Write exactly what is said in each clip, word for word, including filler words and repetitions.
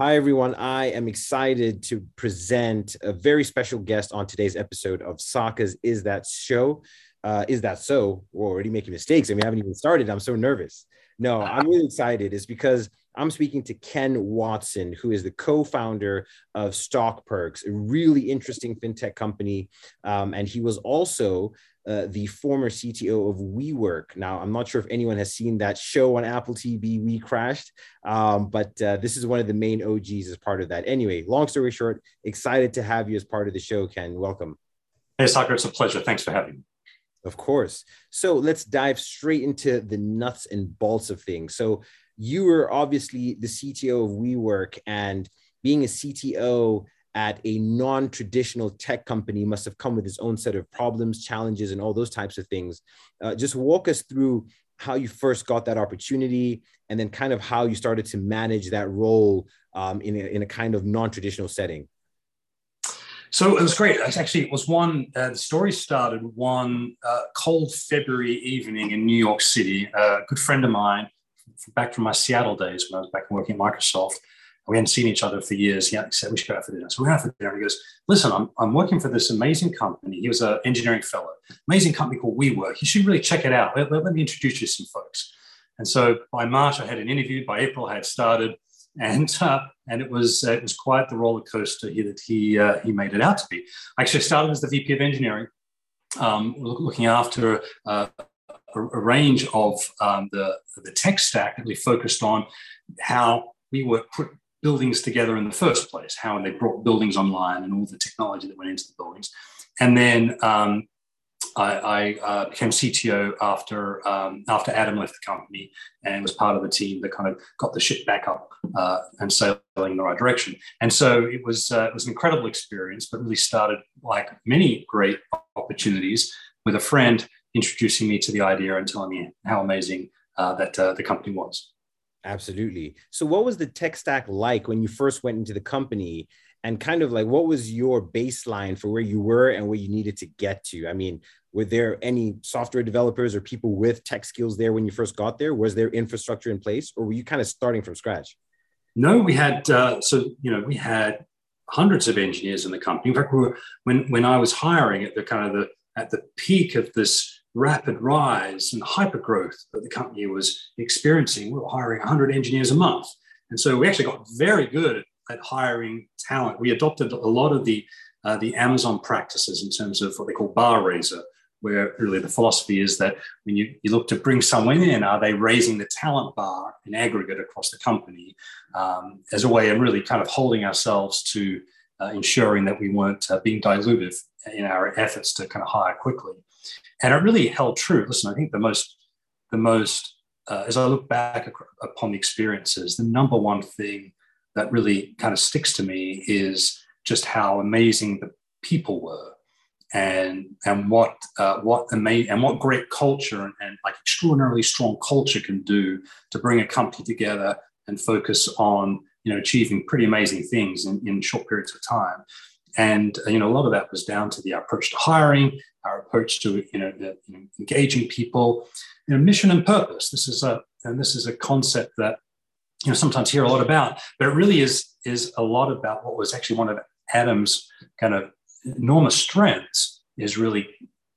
Hi, everyone. I am excited to present a very special guest on today's episode of Sokka's Is That Show. Uh, is that so? We're already making mistakes and we haven't even started. I'm so nervous. No, I'm really excited. It's because I'm speaking to Ken Watson, who is the co-founder of StockPerks, a really interesting fintech company. Um, and he was also uh, the former C T O of WeWork. Now, I'm not sure if anyone has seen that show on Apple T V, We Crashed, um, but uh, this is one of the main O Gs as part of that. Anyway, long story short, excited to have you as part of the show, Ken. Welcome. Hey, Sokka, it's a pleasure. Thanks for having me. Of course. So let's dive straight into the nuts and bolts of things. So you were obviously the C T O of WeWork, and being a C T O at a non-traditional tech company must have come with its own set of problems, challenges, and all those types of things. Uh, just walk us through how you first got that opportunity and then kind of how you started to manage that role um, in, a, in a kind of non-traditional setting. So it was great. Actually, it was one, uh, the story started one uh, cold February evening in New York City. Uh, a good friend of mine, from back from my Seattle days when I was back working at Microsoft, we hadn't seen each other for years. He said, we should go out for dinner. So we went out for dinner. He goes, listen, I'm, I'm working for this amazing company. He was an engineering fellow, amazing company called WeWork. You should really check it out. Let, let me introduce you to some folks. And so by March, I had an interview. By April, I had started. And uh, and it was uh, it was quite the roller coaster he, that he uh, he made it out to be. I actually started as the V P of engineering, um, looking after uh, a, a range of um, the the tech stack that we focused on, how we were put buildings together in the first place, how they brought buildings online, and all the technology that went into the buildings. And then um, I, I uh, became C T O after um, after Adam left the company and was part of the team that kind of got the ship back up uh, and sailing in the right direction. And so it was uh, it was an incredible experience, but really started, like many great opportunities, with a friend introducing me to the idea and telling me how amazing uh, that uh, the company was. Absolutely. So what was the tech stack like when you first went into the company? And kind of like, what was your baseline for where you were and where you needed to get to? I mean, were there any software developers or people with tech skills there when you first got there? Was there infrastructure in place, or were you kind of starting from scratch? No, we had, uh, so, you know, we had hundreds of engineers in the company. In fact, we were, when, when I was hiring at the kind of the, at the peak of this rapid rise and hyper growth that the company was experiencing, we were hiring one hundred engineers a month. And so we actually got very good at at hiring talent. We adopted a lot of the uh, the Amazon practices in terms of what they call bar raiser, where really the philosophy is that when you, you look to bring someone in, are they raising the talent bar in aggregate across the company um, as a way of really kind of holding ourselves to uh, ensuring that we weren't uh, being dilutive in our efforts to kind of hire quickly. And it really held true. Listen, I think the most, the most uh, as I look back upon the experiences, the number one thing that really kind of sticks to me is just how amazing the people were, and and what uh, what amazing and what great culture and, and like extraordinarily strong culture can do to bring a company together and focus on, you know, achieving pretty amazing things in, in short periods of time. And you know, a lot of that was down to the approach to hiring, our approach to you know, the, you know engaging people, you know, mission and purpose. This is a and this is a concept that, you know, sometimes hear a lot about, but it really is is a lot about what was actually one of Adam's kind of enormous strengths, is really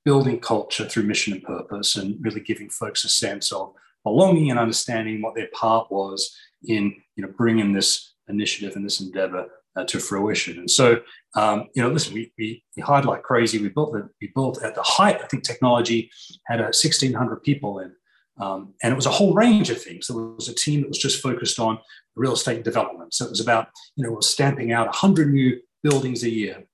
building culture through mission and purpose, and really giving folks a sense of belonging and understanding what their part was in, you know, bringing this initiative and this endeavor uh, to fruition. And so, um, you know, listen, we, we we hired like crazy. We built the, we built at the height. I think technology had uh, sixteen hundred people in. Um, and it was a whole range of things. There was a team that was just focused on real estate development. So it was about, you know, stamping out one hundred new buildings a year,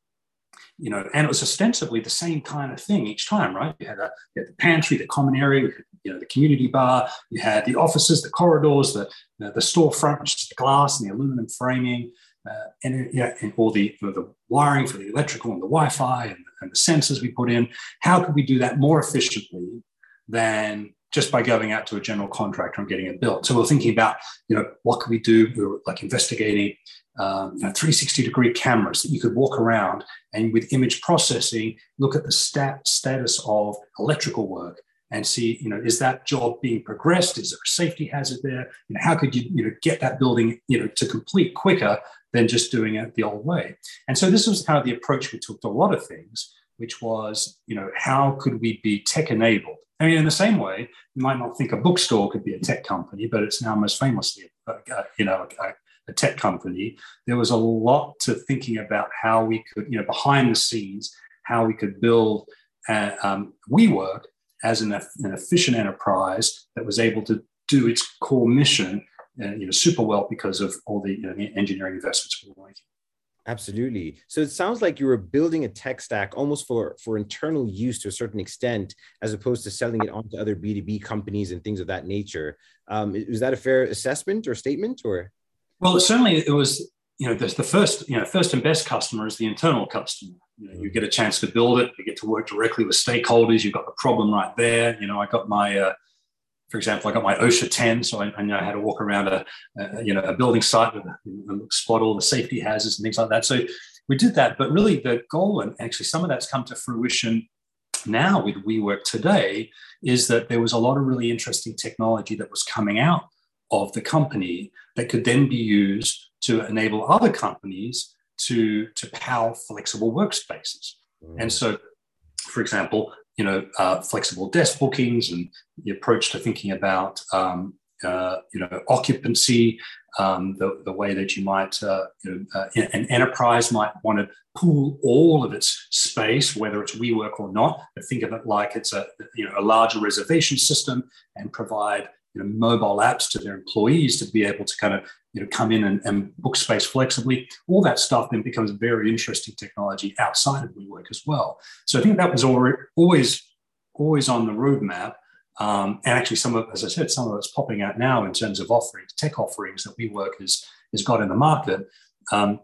you know, and it was ostensibly the same kind of thing each time, right? You had, a, you had the pantry, the common area, you know, the community bar, you had the offices, the corridors, the, you know, the storefront, which is the glass and the aluminum framing, uh, and, you know, and all the, you know, the wiring for the electrical and the Wi-Fi and, and the sensors we put in. How could we do that more efficiently than just by going out to a general contractor and getting it built? So we're thinking about, you know, what could we do? We were like investigating um, you know, three sixty degree cameras that you could walk around and with image processing, look at the stat status of electrical work and see, you know, is that job being progressed? Is there a safety hazard there? You know, how could you, you know, get that building, you know, to complete quicker than just doing it the old way? And so this was kind of the approach we took to a lot of things, which was, you know, how could we be tech-enabled? I mean, in the same way, you might not think a bookstore could be a tech company, but it's now most famously, uh, you know, a, a tech company. There was a lot to thinking about how we could, you know, behind the scenes, how we could build uh, um, WeWork as an, an efficient enterprise that was able to do its core mission, uh, you know, super well because of all the, you know, the engineering investments we were making. Absolutely. So it sounds like you were building a tech stack almost for, for internal use to a certain extent, as opposed to selling it on to other B two B companies and things of that nature. Um, is that a fair assessment or statement? Or well, certainly it was. You know, the, the first, you know, first and best customer is the internal customer. You know, you get a chance to build it. You get to work directly with stakeholders. You've got the problem right there. You know, I got my. Uh, For example, I got my OSHA ten, so I, I know how to walk around a, a you know a building site and, and spot all the safety hazards and things like that. So we did that, but really the goal, and actually some of that's come to fruition now with WeWork today, is that there was a lot of really interesting technology that was coming out of the company that could then be used to enable other companies to to power flexible workspaces. Mm. And so, for example, you know, uh, flexible desk bookings and the approach to thinking about, um, uh, you know, occupancy, um, the, the way that you might, uh, you know, uh, an enterprise might want to pool all of its space, whether it's WeWork or not, but think of it like it's a, you know, a larger reservation system, and provide, you know, mobile apps to their employees to be able to kind of, you know, come in and, and book space flexibly. All that stuff then becomes very interesting technology outside of WeWork as well. So I think that was always, always on the roadmap. Um, and actually, some of, as I said, some of it's popping out now in terms of offerings, tech offerings that WeWork has has got in the market. Um,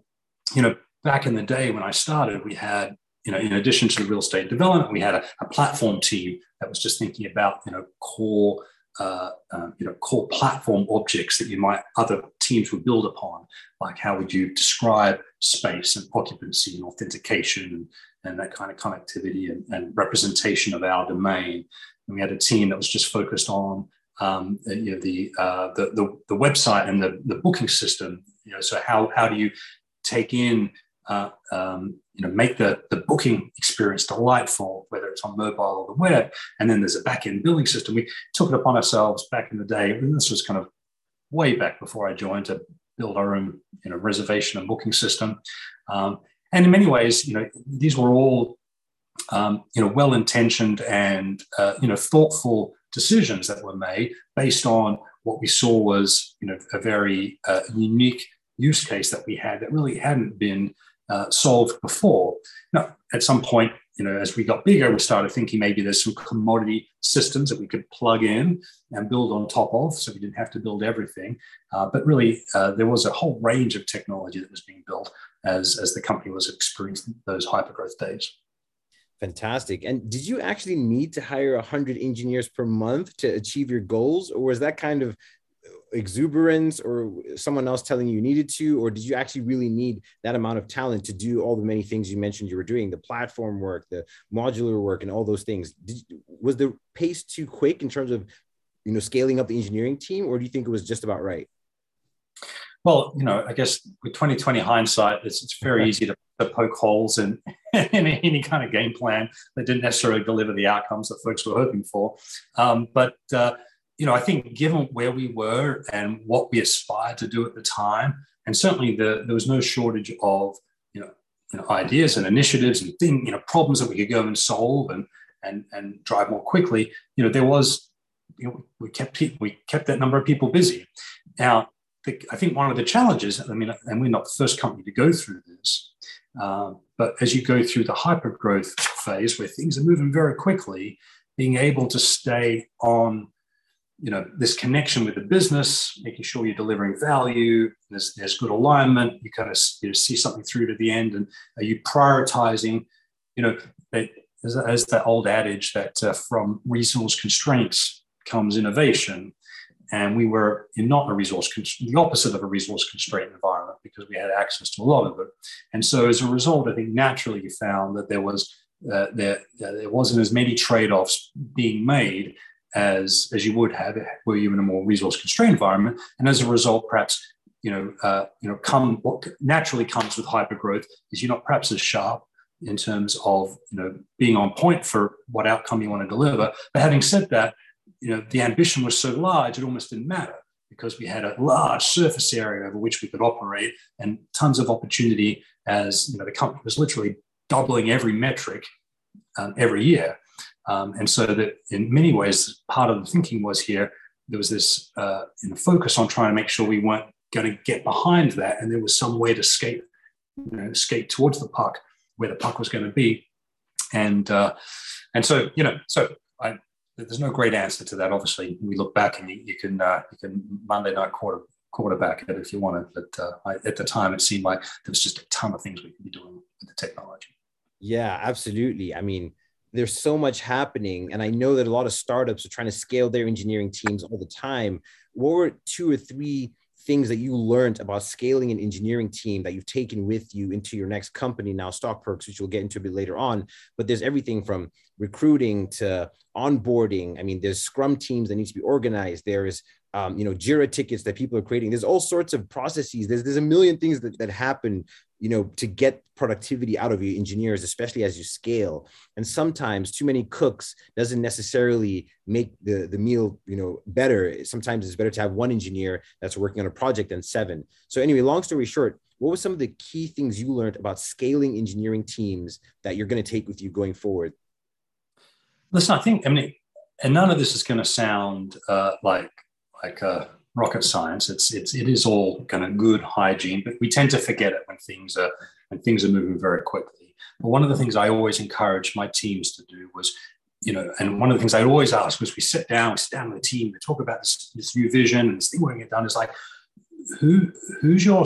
you know, back in the day when I started, we had, you know, in addition to the real estate development, we had a, a platform team that was just thinking about, you know, core. Uh, um, you know, core platform objects that you might, other teams would build upon, like how would you describe space and occupancy and authentication and, and that kind of connectivity and, and representation of our domain. And we had a team that was just focused on, um, you know, the, uh, the the the website and the, the booking system. You know, so how how do you take in, uh, um, you know, make the, the booking experience delightful, whether it's on mobile or the web. And then there's a back-end billing system. We took it upon ourselves back in the day, and this was kind of way back before I joined, to build our own, you know, reservation and booking system. Um, and in many ways, you know, these were all, um, you know, well-intentioned and, uh, you know, thoughtful decisions that were made based on what we saw was, you know, a very uh, unique use case that we had that really hadn't been Uh, solved before. Now, at some point, you know, as we got bigger, we started thinking maybe there's some commodity systems that we could plug in and build on top of, so we didn't have to build everything. Uh, but really, uh, there was a whole range of technology that was being built as, as the company was experiencing those hypergrowth days. Fantastic. And did you actually need to hire one hundred engineers per month to achieve your goals? Or was that kind of exuberance or someone else telling you you needed to, or did you actually really need that amount of talent to do all the many things you mentioned you were doing, the platform work, the modular work, and all those things? Did, was the pace too quick in terms of, you know, scaling up the engineering team, or do you think it was just about right? Well, you know, I guess with twenty twenty hindsight, it's, it's very easy to, to poke holes in, in any kind of game plan that didn't necessarily deliver the outcomes that folks were hoping for. Um, but, uh, You know, I think given where we were and what we aspired to do at the time, and certainly the, there was no shortage of, you know, you know, ideas and initiatives and thing, you know, problems that we could go and solve and and and drive more quickly. You know, there was, you know, we kept we kept that number of people busy. Now, the, I think one of the challenges, I mean, and we're not the first company to go through this, uh, but as you go through the hypergrowth phase where things are moving very quickly, being able to stay on, you know, this connection with the business, making sure you're delivering value, there's, there's good alignment, you kind of, you know, see something through to the end, and are you prioritizing, you know, it, as, as the old adage that uh, from resource constraints comes innovation. And we were in not a resource, the opposite of a resource constraint environment, because we had access to a lot of it. And so as a result, I think naturally you found that there was uh, there uh, there wasn't as many trade-offs being made as as you would have were you in a more resource-constrained environment, and as a result, perhaps you know uh, you know come what naturally comes with hypergrowth is you're not perhaps as sharp in terms of you know being on point for what outcome you want to deliver. But having said that, you know the ambition was so large it almost didn't matter, because we had a large surface area over which we could operate and tons of opportunity, as you know, the company was literally doubling every metric um, every year. Um, and so that in many ways, part of the thinking was here, there was this uh, you know, focus on trying to make sure we weren't going to get behind that. And there was some way to skate, you know, skate towards the puck, where the puck was going to be. And, uh, and so, you know, so I, there's no great answer to that. Obviously, we look back and you, you can uh, you can Monday night quarter, quarterback it if you wanted. But uh, I, at the time, it seemed like there was just a ton of things we could be doing with the technology. Yeah, absolutely. I mean, there's so much happening. And I know that a lot of startups are trying to scale their engineering teams all the time. What were two or three things that you learned about scaling an engineering team that you've taken with you into your next company now, StockPerks, which we'll get into a bit later on? But there's everything from recruiting to onboarding. I mean, there's Scrum teams that need to be organized. There's, um, you know, Jira tickets that people are creating. There's all sorts of processes. There's, there's a million things that, that happen, you know, to get productivity out of your engineers, especially as you scale. And sometimes too many cooks doesn't necessarily make the, the meal, you know, better. Sometimes it's better to have one engineer that's working on a project than seven. So anyway, long story short, what were some of the key things you learned about scaling engineering teams that you're going to take with you going forward? Listen, I think, I mean, and none of this is going to sound uh, like, like, uh, rocket science. It's it's it is all kind of good hygiene, but we tend to forget it when things are when things are moving very quickly. But one of the things I always encouraged my teams to do was, you know, and one of the things I always ask was, we sit down, we sit down with the team, we talk about this, this new vision and this thing we're going to get done. Is like, who who's your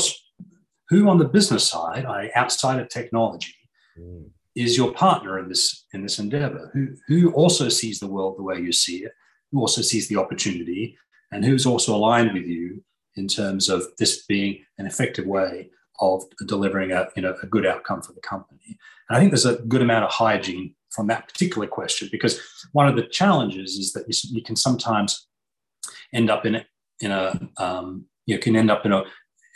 who on the business side, outside of technology, mm. is your partner in this in this endeavor? Who who also sees the world the way you see it? Who also sees the opportunity? And who's also aligned with you in terms of this being an effective way of delivering a, you know, a good outcome for the company? And I think there's a good amount of hygiene from that particular question, because one of the challenges is that you, you can sometimes end up in a, in a um, you can end up in a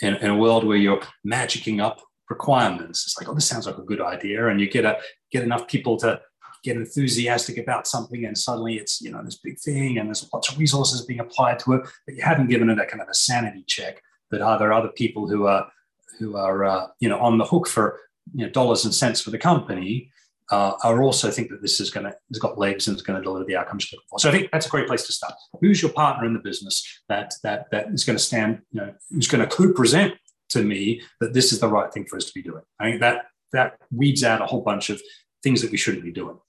in, in a world where you're magicking up requirements. It's like, oh, this sounds like a good idea, and you get a get enough people to get enthusiastic about something, and suddenly it's, you know, this big thing and there's lots of resources being applied to it, but you haven't given it that kind of a sanity check that are there other people who are who are uh, you know, on the hook for, you know, dollars and cents for the company uh, are also think that this is going to has got legs and it's going to deliver the outcomes you're looking for. So I think that's a great place to start. Who's your partner in the business that that that is going to stand, you know, who's going to co-present to me that this is the right thing for us to be doing? I think that that weeds out a whole bunch of things that we shouldn't be doing.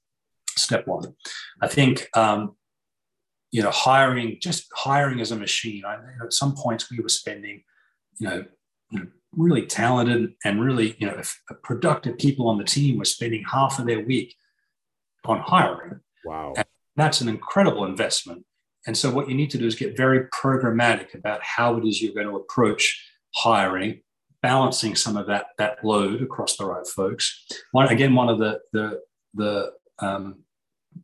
Step one, I think, um, you know, hiring, just hiring as a machine. I, you know, at some points we were spending, you know, you know, really talented and really, you know, if, if productive people on the team were spending half of their week on hiring. Wow. And that's an incredible investment. And so what you need to do is get very programmatic about how it is you're going to approach hiring, balancing some of that, that load across the right folks. One, again, one of the, the, the, um,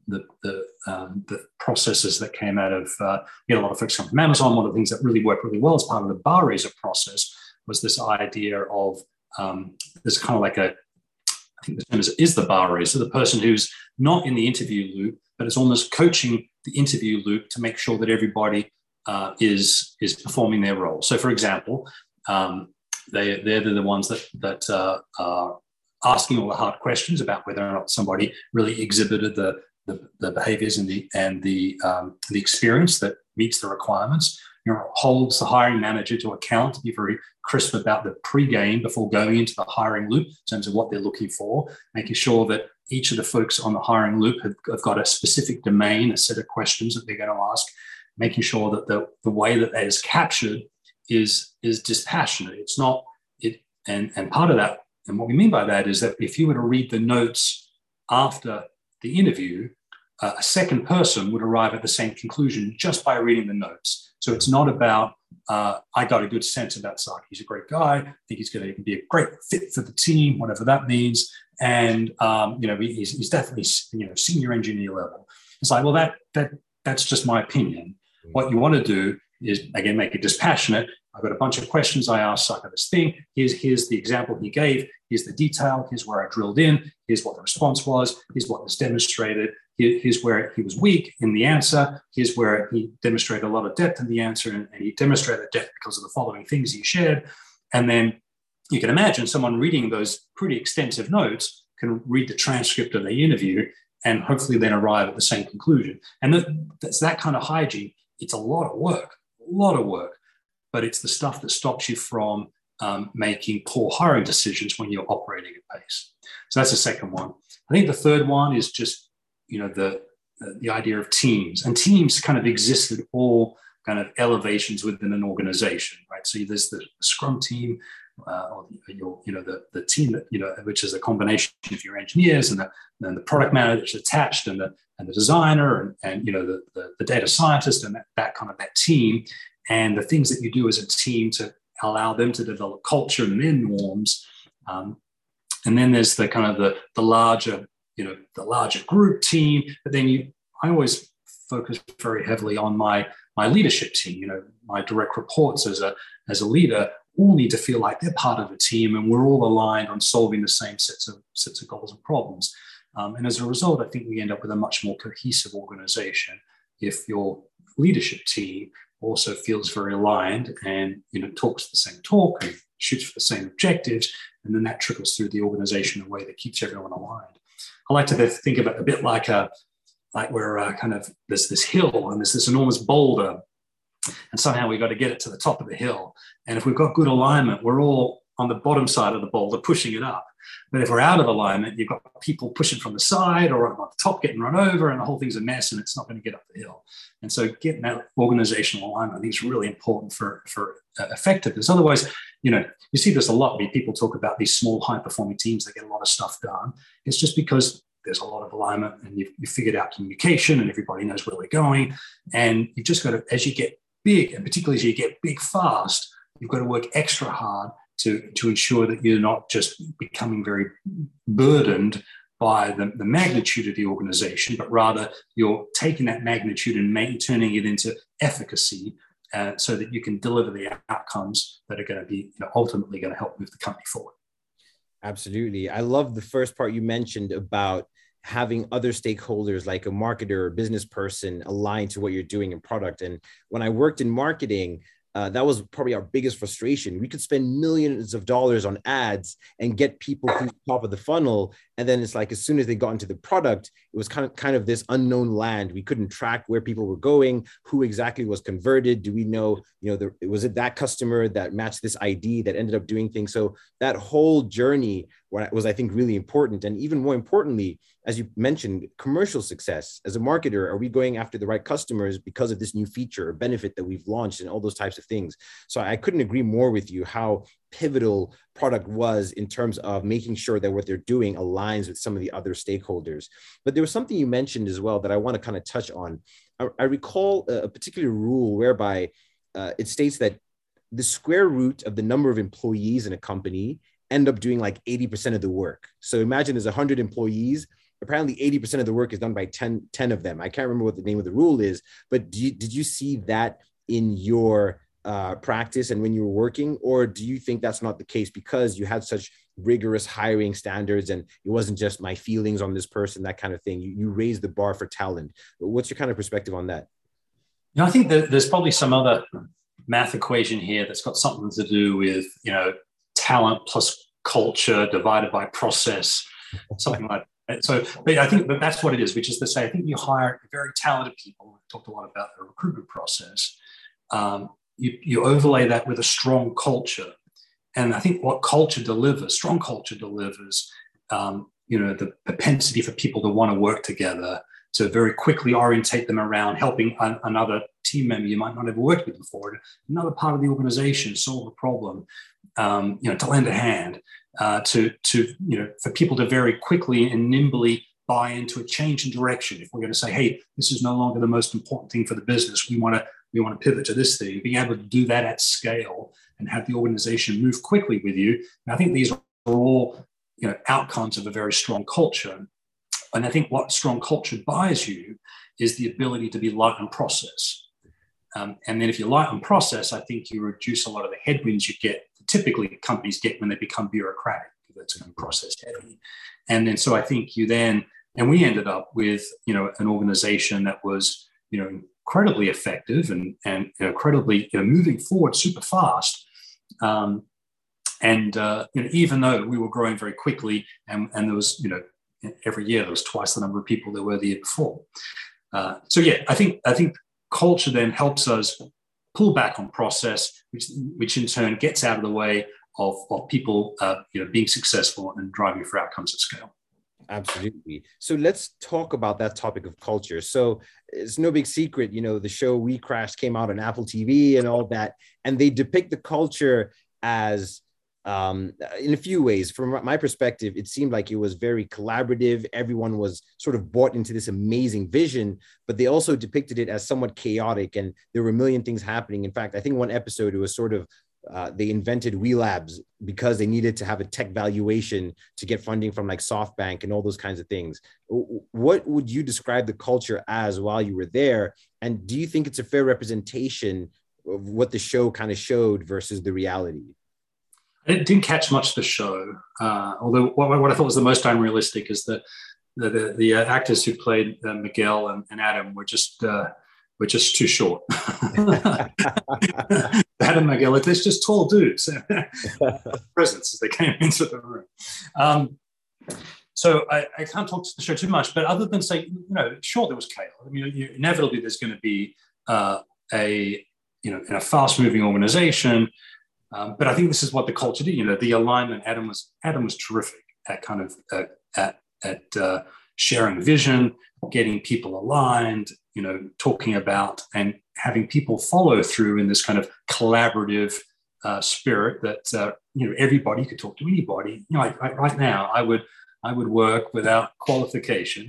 the the, um, the processes that came out of, uh, you know, a lot of folks come from Amazon. One of the things that really worked really well as part of the bar raiser process was this idea of um, this kind of like a, I think the term is, is the bar raiser, the person who's not in the interview loop, but is almost coaching the interview loop to make sure that everybody uh, is is performing their role. So, for example, um, they, they're the ones that, that uh, are asking all the hard questions about whether or not somebody really exhibited the the, the behaviors and the and the um, the experience that meets the requirements. You know, holds the hiring manager to account to be very crisp about the pre-game before going into the hiring loop in terms of what they're looking for, making sure that each of the folks on the hiring loop have, have got a specific domain, a set of questions that they're going to ask, making sure that the, the way that that is captured is is dispassionate. It's not it and and part of that. And what we mean by that is that if you were to read the notes after the interview, uh, a second person would arrive at the same conclusion just by reading the notes. So it's not about Uh, I got a good sense about Saki. He's a great guy. I think he's going to be a great fit for the team, whatever that means. And um, you know, he's, he's definitely, you know, senior engineer level. It's like, well, that that that's just my opinion. What you want to do is, again, make it dispassionate. I've got a bunch of questions. I asked Sokka this thing. Here's, here's the example he gave. Here's the detail. Here's where I drilled in. Here's what the response was. Here's what was demonstrated. Here, here's where he was weak in the answer. Here's where he demonstrated a lot of depth in the answer, and, and he demonstrated depth because of the following things he shared. And then you can imagine someone reading those pretty extensive notes can read the transcript of the interview and hopefully then arrive at the same conclusion. And that, that's that kind of hygiene. It's a lot of work, a lot of work, but it's the stuff that stops you from um, making poor hiring decisions when you're operating at pace. So that's the second one. I think the third one is just, you know, the, the, the idea of teams. And teams kind of exist at all kind of elevations within an organization, right? So there's the Scrum team, uh, or your, you know, the, the team that, you know, which is a combination of your engineers and the, and the product manager attached and the, and the designer and, and, you know, the, the, the data scientist and that, that kind of that team. And the things that you do as a team to allow them to develop culture and their norms. Um, and then there's the kind of the, the larger, you know, the larger group team. But then you, I always focus very heavily on my, my leadership team. You know, my direct reports as a, as a leader all need to feel like they're part of a team and we're all aligned on solving the same sets of, sets of goals and problems. Um, and as a result, I think we end up with a much more cohesive organization if your leadership team also feels very aligned and, you know, talks the same talk and shoots for the same objectives. And then that trickles through the organization in a way that keeps everyone aligned. I like to think of it a bit like a, like we're uh, kind of, there's this hill and there's this enormous boulder and somehow we got to get it to the top of the hill. And if we've got good alignment, we're all on the bottom side of the boulder pushing it up. But if we're out of alignment, you've got people pushing from the side or on the top getting run over and the whole thing's a mess and it's not going to get up the hill. And so getting that organizational alignment, I think, is really important for, for uh, effectiveness. Otherwise, you know, you see this a lot. People talk about these small, high-performing teams that get a lot of stuff done. It's just because there's a lot of alignment and you've, you've figured out communication and everybody knows where we're going. And you've just got to, as you get big, and particularly as you get big fast, you've got to work extra hard to, to ensure that you're not just becoming very burdened by the, the magnitude of the organization, but rather you're taking that magnitude and making, turning it into efficacy uh, so that you can deliver the outcomes that are going to be, you know, ultimately going to help move the company forward. Absolutely. I love the first part you mentioned about having other stakeholders like a marketer or business person aligned to what you're doing in product. And when I worked in marketing, Uh, that was probably our biggest frustration. We could spend millions of dollars on ads and get people to the top of the funnel. And then it's like, as soon as they got into the product, it was kind of kind of this unknown land. We couldn't track where people were going, who exactly was converted. Do we know, you know, the, was it that customer that matched this I D that ended up doing things? So that whole journey was, I think, really important. And even more importantly, as you mentioned, commercial success. As a marketer, are we going after the right customers because of this new feature or benefit that we've launched and all those types of things? So I couldn't agree more with you how pivotal product was in terms of making sure that what they're doing aligns with some of the other stakeholders. But there was something you mentioned as well that I want to kind of touch on. I, I recall a particular rule whereby uh, it states that the square root of the number of employees in a company end up doing like eighty percent of the work. So imagine there's one hundred employees. Apparently eighty percent of the work is done by ten, ten of them. I can't remember what the name of the rule is, but do you, did you see that in your uh, practice and when you were working, or do you think that's not the case because you had such rigorous hiring standards and it wasn't just my feelings on this person, that kind of thing? You, you raised the bar for talent. What's your kind of perspective on that? You know, I think that there's probably some other math equation here that's got something to do with, you know, talent plus culture divided by process, something like that. So, but I think that that's what it is, which is to say, I think you hire very talented people. We've talked a lot about the recruitment process. Um, you, you overlay that with a strong culture. And I think what culture delivers, strong culture delivers, um, you know, the propensity for people to want to work together, to very quickly orientate them around helping an, another team member you might not have worked with before, another part of the organization, solve a problem, um, you know, to lend a hand. Uh, to, to, you know, for people to very quickly and nimbly buy into a change in direction. If we're going to say, hey, this is no longer the most important thing for the business, we want to we want to pivot to this thing, being able to do that at scale and have the organization move quickly with you. And I think these are all, you know, outcomes of a very strong culture. And I think what strong culture buys you is the ability to be light on process. Um, and then if you're light on process, I think you reduce a lot of the headwinds you get, typically companies get when they become bureaucratic, that's kind of process heavy. And then, so I think you then, and we ended up with, you know, an organization that was, you know, incredibly effective and, and incredibly, you know, moving forward super fast. Um, and, uh, you know, even though we were growing very quickly and, and there was, you know, every year there was twice the number of people there were the year before. Uh, so yeah, I think I think culture then helps us pull back on process, which which in turn gets out of the way of of people uh, you know being successful and driving for outcomes at scale. Absolutely. So let's talk about that topic of culture. So it's no big secret, you know, the show We Crashed came out on Apple T V and all that, and they depict the culture as Um, in a few ways. From my perspective, it seemed like it was very collaborative. Everyone was sort of bought into this amazing vision, but they also depicted it as somewhat chaotic and there were a million things happening. In fact, I think one episode, it was sort of, uh, they invented WeLabs because they needed to have a tech valuation to get funding from like SoftBank and all those kinds of things. What would you describe the culture as while you were there? And do you think it's a fair representation of what the show kind of showed versus the reality? I didn't catch much of the show, uh, although what, what I thought was the most unrealistic is that the, the, the actors who played uh, Miguel and, and Adam were just uh, were just too short. Adam and Miguel, they're just tall dudes. Presence as they came into the room. Um, so I, I can't talk to the show too much, but other than say, you know, sure, there was chaos. I mean, you, inevitably there's going to be uh, a, you know, in a fast-moving organization. Um, but I think this is what the culture did. You know, the alignment. Adam was Adam was terrific at kind of uh, at at uh, sharing vision, getting people aligned. You know, talking about and having people follow through in this kind of collaborative uh, spirit that uh, you know everybody could talk to anybody. You know, like, like right now, I would I would work without qualification.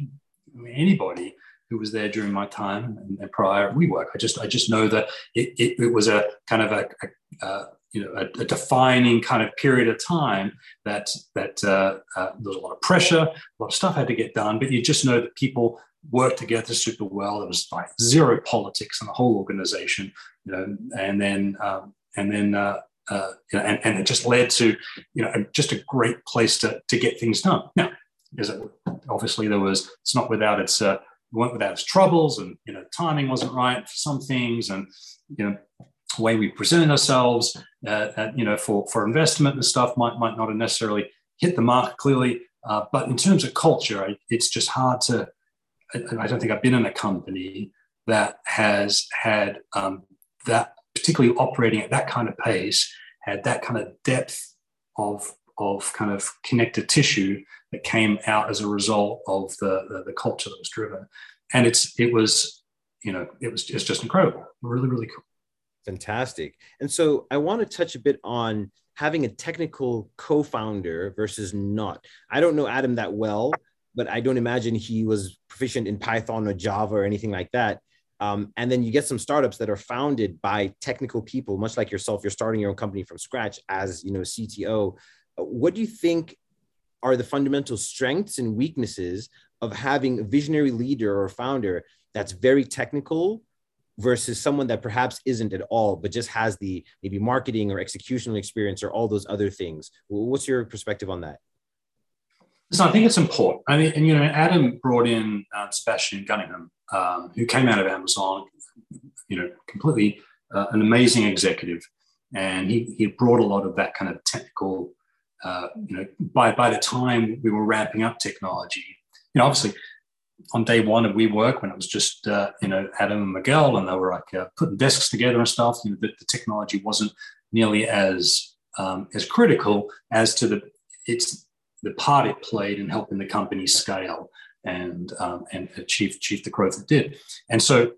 I mean, anybody who was there during my time and, and prior at WeWork. I just I just know that it it, it was a kind of a, a, a you know, a, a defining kind of period of time that that uh, uh, there was a lot of pressure, a lot of stuff had to get done, but you just know that people worked together super well. There was like zero politics in the whole organization, you know, and then um, and then uh, uh, you know, and, and it just led to, you know, just a great place to to get things done. Now, is it, obviously there was, it's not without its uh, it weren't without its troubles, and you know, timing wasn't right for some things, and you know, way we present ourselves, uh, uh, you know, for, for investment and stuff might might not have necessarily hit the mark clearly. Uh, but in terms of culture, I, it's just hard to, I, I don't think I've been in a company that has had um, that, particularly operating at that kind of pace, had that kind of depth of of kind of connective tissue that came out as a result of the, the, the culture that was driven. And it's it was, you know, it was it's just incredible, really, really cool. Fantastic. And so I want to touch a bit on having a technical co-founder versus not. I don't know Adam that well, but I don't imagine he was proficient in Python or Java or anything like that. Um, and then you get some startups that are founded by technical people, much like yourself. You're starting your own company from scratch as, you know, C T O. What do you think are the fundamental strengths and weaknesses of having a visionary leader or founder that's very technical versus someone that perhaps isn't at all, but just has the maybe marketing or executional experience or all those other things? What's your perspective on that? So I think it's important. I mean, and, you know, Adam brought in uh, Sebastian Gunningham, um, who came out of Amazon, you know, completely uh, an amazing executive. And he, he brought a lot of that kind of technical, uh, you know, by, by the time we were ramping up technology, you know, obviously, on day one of WeWork, when it was just, uh, you know, Adam and Miguel, and they were like uh, putting desks together and stuff, you know, the, the technology wasn't nearly as um, as critical as to the it's the part it played in helping the company scale and um, and achieve achieve the growth it did. And so,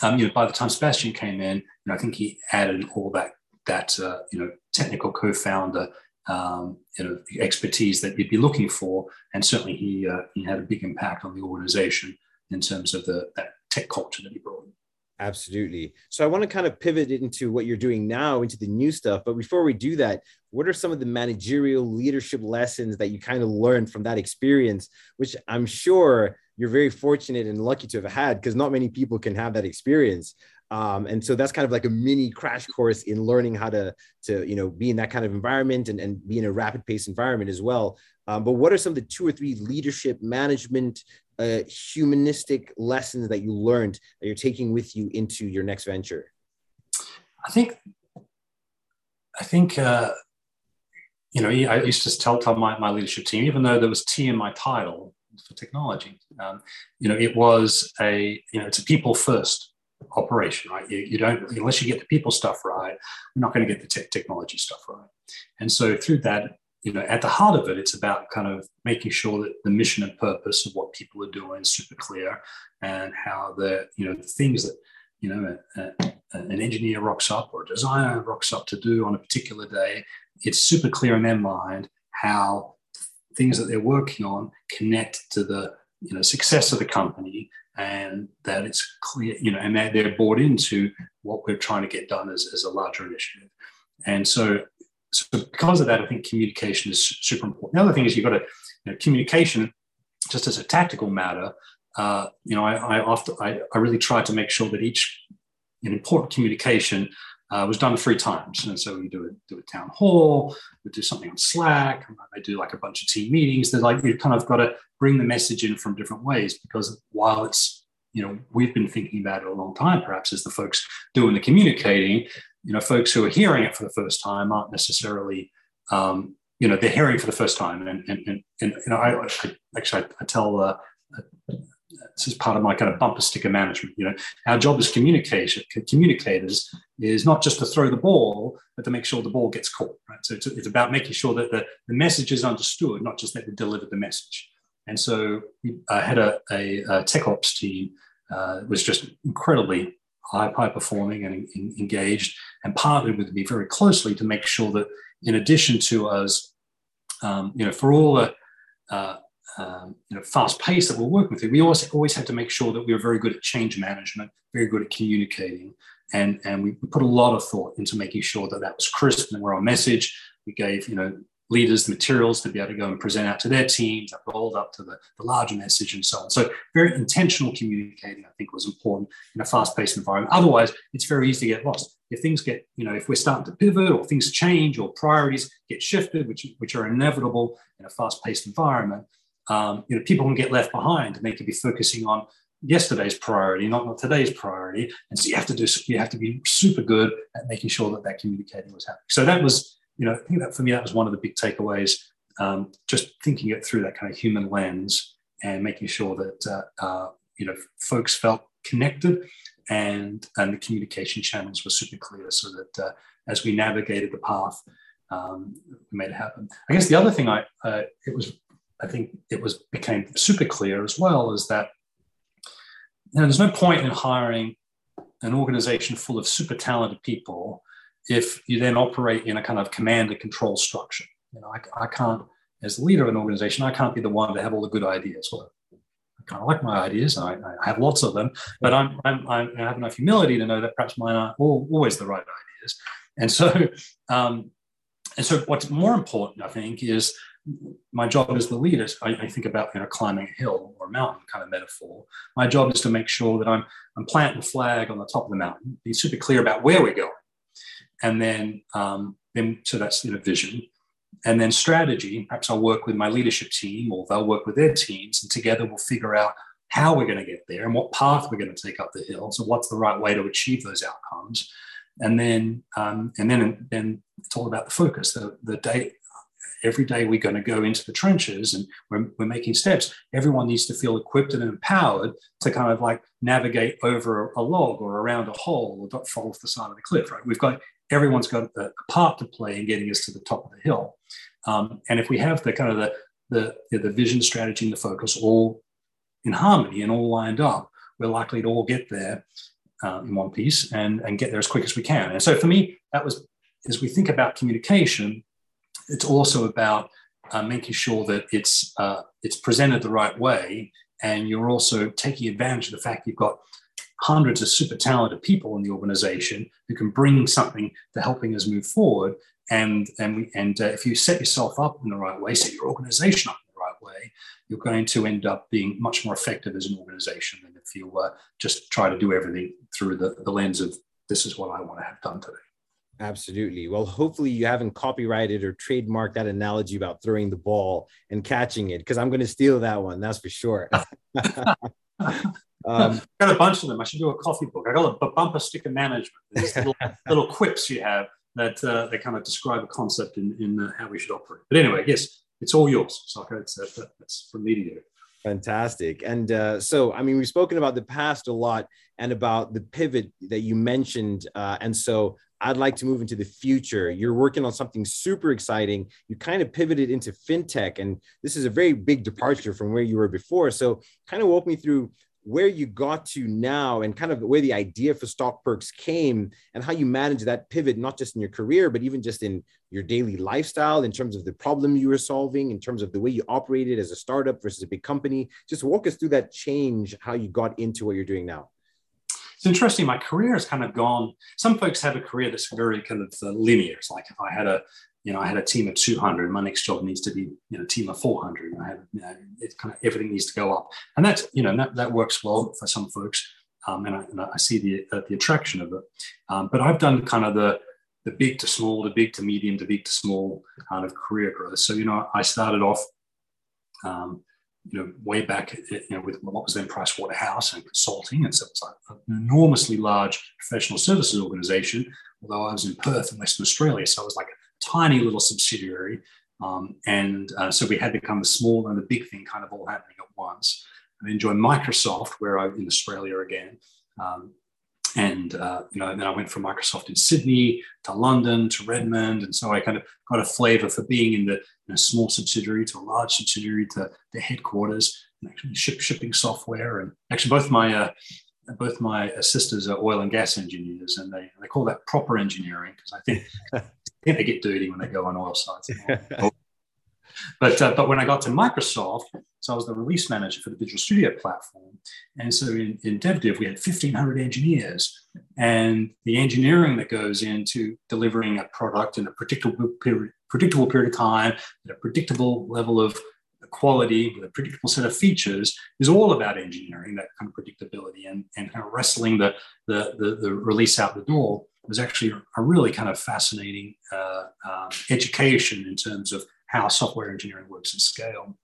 um, you know, by the time Sebastian came in, you know, I think he added all that that uh, you know technical co-founder Um, you know, the expertise that you'd be looking for, and certainly he uh, he had a big impact on the organization in terms of the that tech culture that he brought in. Absolutely. So I want to kind of pivot into what you're doing now, into the new stuff. But before we do that, what are some of the managerial leadership lessons that you kind of learned from that experience, which I'm sure you're very fortunate and lucky to have had, because not many people can have that experience. Um, and so that's kind of like a mini crash course in learning how to, to you know, be in that kind of environment and, and be in a rapid paced environment as well. Um, but what are some of the two or three leadership, management, uh, humanistic lessons that you learned that you're taking with you into your next venture? I think, I think, uh, you know, I used to tell, tell my, my leadership team, even though there was T in my title for technology, um, you know, it was a, you know, it's a people first operation, right? You, you don't, unless you get the people stuff right, we're not going to get the tech technology stuff right. And so through that, you know, at the heart of it, it's about kind of making sure that the mission and purpose of what people are doing is super clear, and how the, you know, the things that, you know, a, a, an engineer rocks up or a designer rocks up to do on a particular day, it's super clear in their mind how things that they're working on connect to the, you know, success of the company, and that it's clear, you know, and that they're bought into what we're trying to get done as, as a larger initiative. And so, so because of that, I think communication is super important. The other thing is you've got to, you know, communication, just as a tactical matter, uh, you know, I, I often, I, I really tried to make sure that each an important communication uh, was done three times. And so we do a, do a town hall, we do something on Slack, I do like a bunch of team meetings. They're like, you've kind of got to bring the message in from different ways, because while it's, you know, we've been thinking about it a long time, perhaps, as the folks doing the communicating, you know, folks who are hearing it for the first time aren't necessarily, um, you know, they're hearing for the first time. And, and, and, and you know, I, I actually, I, I tell, uh, uh, this is part of my kind of bumper sticker management. You know, our job as communication communicators is not just to throw the ball, but to make sure the ball gets caught, right? So it's, it's about making sure that the, the message is understood, not just that we delivered the message. And so I had a, a, a tech ops team uh, was just incredibly high, high performing and in, engaged, and partnered with me very closely to make sure that, in addition to us, um, you know, for all the uh, um, you know, fast pace that we're working with, we also always had to make sure that we were very good at change management, very good at communicating, and and we put a lot of thought into making sure that that was crisp and we're on message. We gave, you know, leaders the materials to be able to go and present out to their teams that rolled up to the, the larger message and so on. So very intentional communicating, I think, was important in a fast-paced environment. Otherwise, it's very easy to get lost. If things get, you know, if we're starting to pivot or things change or priorities get shifted, which, which are inevitable in a fast-paced environment, um, you know, people can get left behind, and they could be focusing on yesterday's priority, not, not today's priority. And so you have to do, you have to be super good at making sure that that communicating was happening. So that was, you know, I think that for me, that was one of the big takeaways, um, just thinking it through that kind of human lens and making sure that, uh, uh, you know, folks felt connected, and, and the communication channels were super clear, so that uh, as we navigated the path, um, we made it happen. I guess the other thing I, uh, it was, I think it was became super clear as well, is that, you know, there's no point in hiring an organization full of super talented people if you then operate in a kind of command and control structure. You know, I, I can't, as the leader of an organization, I can't be the one to have all the good ideas. Well, I kind of like my ideas, I, I have lots of them, but I'm, I'm, I have enough humility to know that perhaps mine aren't always the right ideas. And so, um, and so what's more important, I think, is my job as the leader. I, I think about, you know, climbing a hill or a mountain kind of metaphor. My job is to make sure that I'm, I'm planting a flag on the top of the mountain, be super clear about where we're going. And then, um, then, so that's, you know, vision, and then strategy. Perhaps I'll work with my leadership team, or they'll work with their teams, and together we'll figure out how we're going to get there and what path we're going to take up the hill. So what's the right way to achieve those outcomes? And then, um, and then, then it's all about the focus. The, the day, every day we're going to go into the trenches, and we're, we're making steps. Everyone needs to feel equipped and empowered to kind of like navigate over a log or around a hole, or not fall off the side of the cliff, right? We've got, everyone's got a part to play in getting us to the top of the hill. Um, and if we have the kind of the, the, the vision, strategy, and the focus all in harmony and all lined up, we're likely to all get there uh, in one piece, and, and get there as quick as we can. And so for me, that was, as we think about communication, it's also about uh, making sure that it's, uh, it's presented the right way. And you're also taking advantage of the fact you've got hundreds of super talented people in the organization who can bring something to helping us move forward. And and we, and uh, if you set yourself up in the right way, set your organization up in the right way, you're going to end up being much more effective as an organization than if you uh, just try to do everything through the, the lens of this is what I want to have done today. Absolutely. Well, hopefully you haven't copyrighted or trademarked that analogy about throwing the ball and catching it, because I'm going to steal that one. That's for sure. Um, I've got a bunch of them. I should do a coffee book. I got a bumper sticker management. These little, little quips you have that uh, they kind of describe a concept in, in uh, how we should operate. But anyway, yes, it's all yours. So it's, uh, it's from me to you. Fantastic. And uh, so, I mean, we've spoken about the past a lot and about the pivot that you mentioned. Uh, and so I'd like to move into the future. You're working on something super exciting. You kind of pivoted into fintech, and this is a very big departure from where you were before. So kind of walk me through where you got to now and kind of where the idea for StockPerks came and how you manage that pivot, not just in your career, but even just in your daily lifestyle, in terms of the problem you were solving, in terms of the way you operated as a startup versus a big company. Just walk us through that change, how you got into what you're doing now. It's interesting. My career has kind of gone. Some folks have a career that's very kind of linear. It's like if I had a, you know, I had a team of two hundred. My next job needs to be, you know, a team of four hundred. I have, you know, it's kind of everything needs to go up, and that's, you know, that, that works well for some folks, um, and, I, and I see the uh, the attraction of it. Um, but I've done kind of the the big to small, the big to medium, the big to small kind of career growth. So, you know, I started off, um, you know, way back, you know, with what was then Pricewaterhouse and consulting, and so it's like an enormously large professional services organization. Although I was in Perth in Western Australia, so I was like tiny little subsidiary, um, and uh, so we had to become the small and the big thing kind of all happening at once. I then joined Microsoft, where I'm in Australia again, um, and uh, you know, and then I went from Microsoft in Sydney to London to Redmond, and so I kind of got a flavour for being in the in a small subsidiary to a large subsidiary to the headquarters, and actually ship, shipping software. And actually, both my uh, both my sisters are oil and gas engineers, and they they call that proper engineering, because I think. They get dirty when they go on oil sites. but uh, but when I got to Microsoft, so I was the release manager for the Visual Studio platform. And so in, in DevDiv, we had fifteen hundred engineers. And the engineering that goes into delivering a product in a predictable period, predictable period of time, at a predictable level of quality, with a predictable set of features, is all about engineering, that kind of predictability, and, and kind of wrestling the, the, the, the release out the door. Was actually a really kind of fascinating uh, um, education in terms of how software engineering works at scale.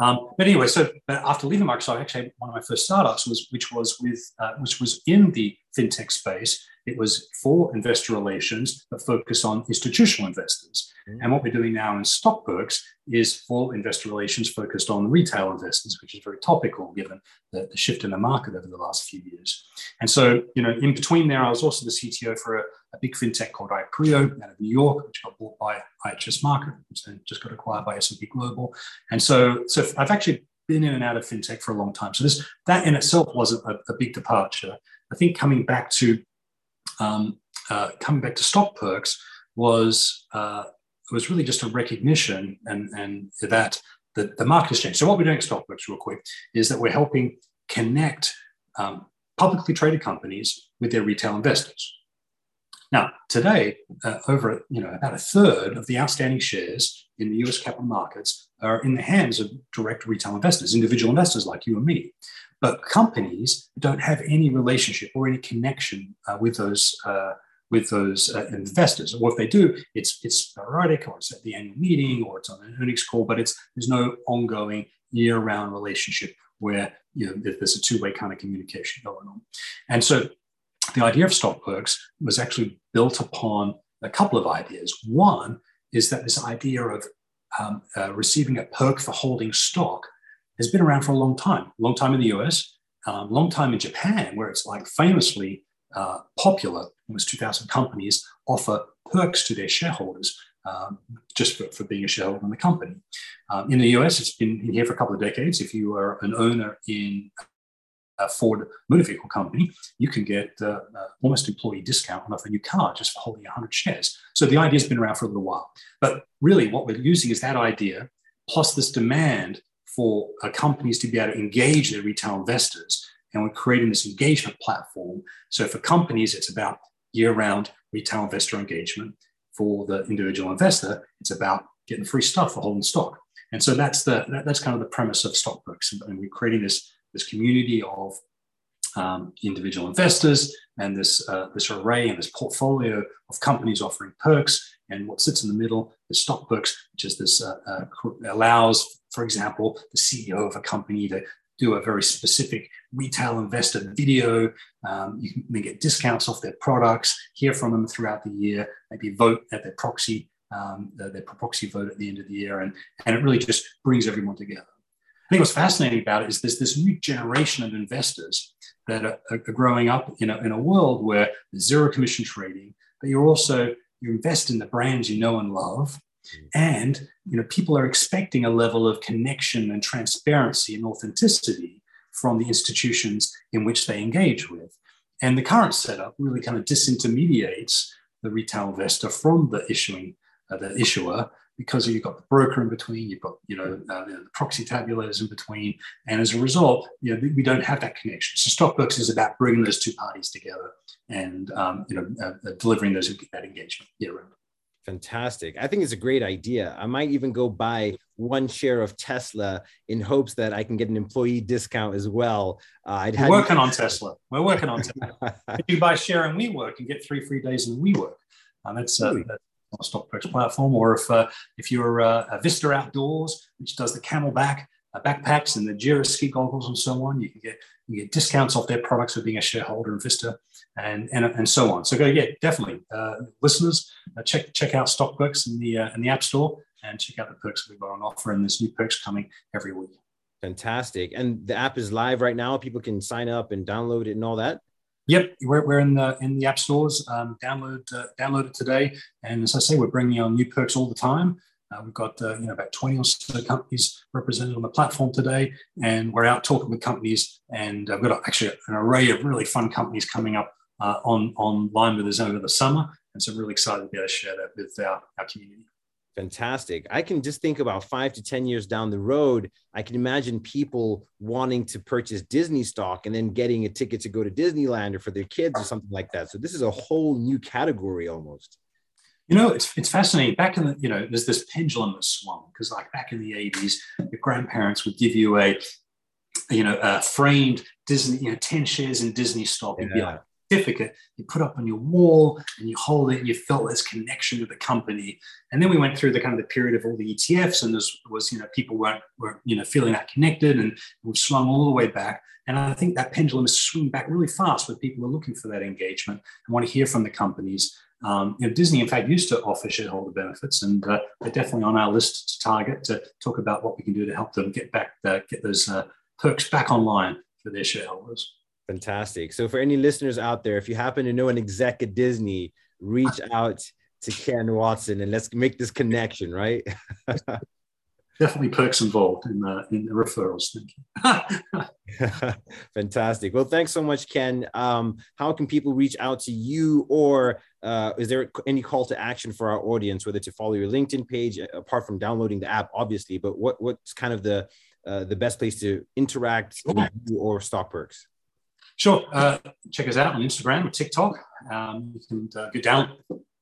Um, but anyway, so after leaving Microsoft, actually one of my first startups was, which was with, uh, which was in the fintech space. It was for investor relations, but focused on institutional investors. Mm-hmm. And what we're doing now in StockPerks is for investor relations focused on retail investors, which is very topical given the, the shift in the market over the last few years. And so, you know, in between there, I was also the C T O for a, a big fintech called Ipreo out of New York, which got bought by I H S Markit, which then just got acquired by S and P Global. And so, so I've actually been in and out of fintech for a long time. So this, that in itself wasn't a, a big departure. I think coming back to Um, uh, coming back to StockPerks was uh, was really just a recognition and, and that the, the market has changed. So what we're doing at StockPerks real quick is that we're helping connect um, publicly traded companies with their retail investors. Now, today, uh, over you know about a third of the outstanding shares in the U S capital markets are in the hands of direct retail investors, individual investors like you and me. But companies don't have any relationship or any connection uh, with those uh, with those uh, investors. Or if they do, it's it's sporadic, or it's at the annual meeting, or it's on an earnings call. But it's there's no ongoing year-round relationship where you know there's a two-way kind of communication going on. And so the idea of StockPerks was actually built upon a couple of ideas. One is that this idea of um, uh, receiving a perk for holding stock has been around for a long time, long time in the U S, um, long time in Japan, where it's like famously uh, popular. Almost two thousand companies offer perks to their shareholders um, just for, for being a shareholder in the company. Um, in the U S, it's been here for a couple of decades. If you are an owner in a Ford motor vehicle company, you can get uh, uh, almost employee discount on a new car just for holding one hundred shares. So the idea has been around for a little while. But really what we're using is that idea plus this demand for uh, companies to be able to engage their retail investors And we're creating this engagement platform. So for companies, it's about year-round retail investor engagement. For the individual investor, it's about getting free stuff for holding stock. And so that's the that, that's kind of the premise of StockPerks. And we're creating this, this community of um, individual investors and this, uh, this array and this portfolio of companies offering perks. And what sits in the middle is StockPerks, which is this uh, uh, allows, for example, the C E O of a company to do a very specific retail investor video. Um, you can get discounts off their products, hear from them throughout the year, maybe vote at their proxy, um, their, their proxy vote at the end of the year. And, and it really just brings everyone together. I think what's fascinating about it is there's this new generation of investors that are, are growing up in a, in a world where there's zero commission trading, but you're also, you invest in the brands you know and love. And, you know, people are expecting a level of connection and transparency and authenticity from the institutions in which they engage with. And the current setup really kind of disintermediates the retail investor from the issuing, uh, the issuer, because you've got the broker in between, you've got, you know, uh, the proxy tabulators in between. And as a result, you know, we don't have that connection. So StockPerks is about bringing those two parties together and, um, you know, uh, uh, delivering those, that engagement year round. Fantastic. I think it's a great idea. I might even go buy one share of Tesla in hopes that I can get an employee discount as well. Uh, I'd We're had- working on Tesla. We're working on Tesla. If you buy a share in WeWork and get three free days in WeWork, um, that's, uh, that's on a StockPerks platform. Or if uh, if you're uh, a Vista Outdoors, which does the Camelback uh, backpacks and the Giro ski goggles and so on, you can get you get discounts off their products for being a shareholder in Vista. And, and and so on. So go, yeah, definitely, uh, listeners, uh, check check out StockPerks in the uh, in the App Store and check out the perks that we've got on offer. And there's new perks coming every week. Fantastic! And the app is live right now. People can sign up and download it and all that. Yep, we're we're in the in the App Stores. Um, download uh, download it today. And as I say, we're bringing on new perks all the time. Uh, we've got uh, you know about twenty or so companies represented on the platform today, and we're out talking with companies. And I've got actually an array of really fun companies coming up. Uh, on online with us over the summer. And so I'm really excited to be able to share that with our, our community. Fantastic. I can just think about five to ten years down the road, I can imagine people wanting to purchase Disney stock and then getting a ticket to go to Disneyland or for their kids or something like that. So this is a whole new category almost. You know, it's it's fascinating. Back in the, you know, there's this pendulum that swung because like back in the eighties, your grandparents would give you a, you know, a framed Disney, you know, ten shares in Disney stock. You'd be like, certificate you put up on your wall and you hold it and you felt this connection with the company. And then we went through the kind of the period of all the E T Fs and this was, you know, people weren't, weren't you know, feeling that connected and we've swung all the way back. And I think that pendulum is swinging back really fast where people are looking for that engagement and want to hear from the companies. Um, you know, Disney, in fact, used to offer shareholder benefits and uh, they're definitely on our list to target to talk about what we can do to help them get back, uh, get those uh, perks back online for their shareholders. Fantastic. So for any listeners out there, if you happen to know an exec at Disney, reach out to Ken Watson and let's make this connection, right? Definitely perks involved in the, in the referrals. Thank you. Fantastic. Well, thanks so much, Ken. Um, how can people reach out to you or uh, is there any call to action for our audience, whether to follow your LinkedIn page, apart from downloading the app, obviously, but what what's kind of the uh, the best place to interact with you or StockPerks? Sure. Uh, check us out on Instagram or TikTok. Um, you can uh, go down,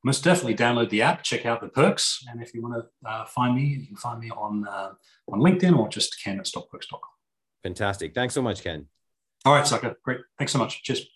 most definitely download the app, check out the perks. And if you want to uh, find me, you can find me on uh, on LinkedIn or just Ken at stockperks dot com. Fantastic. Thanks so much, Ken. All right, Sokka. Great. Thanks so much. Cheers.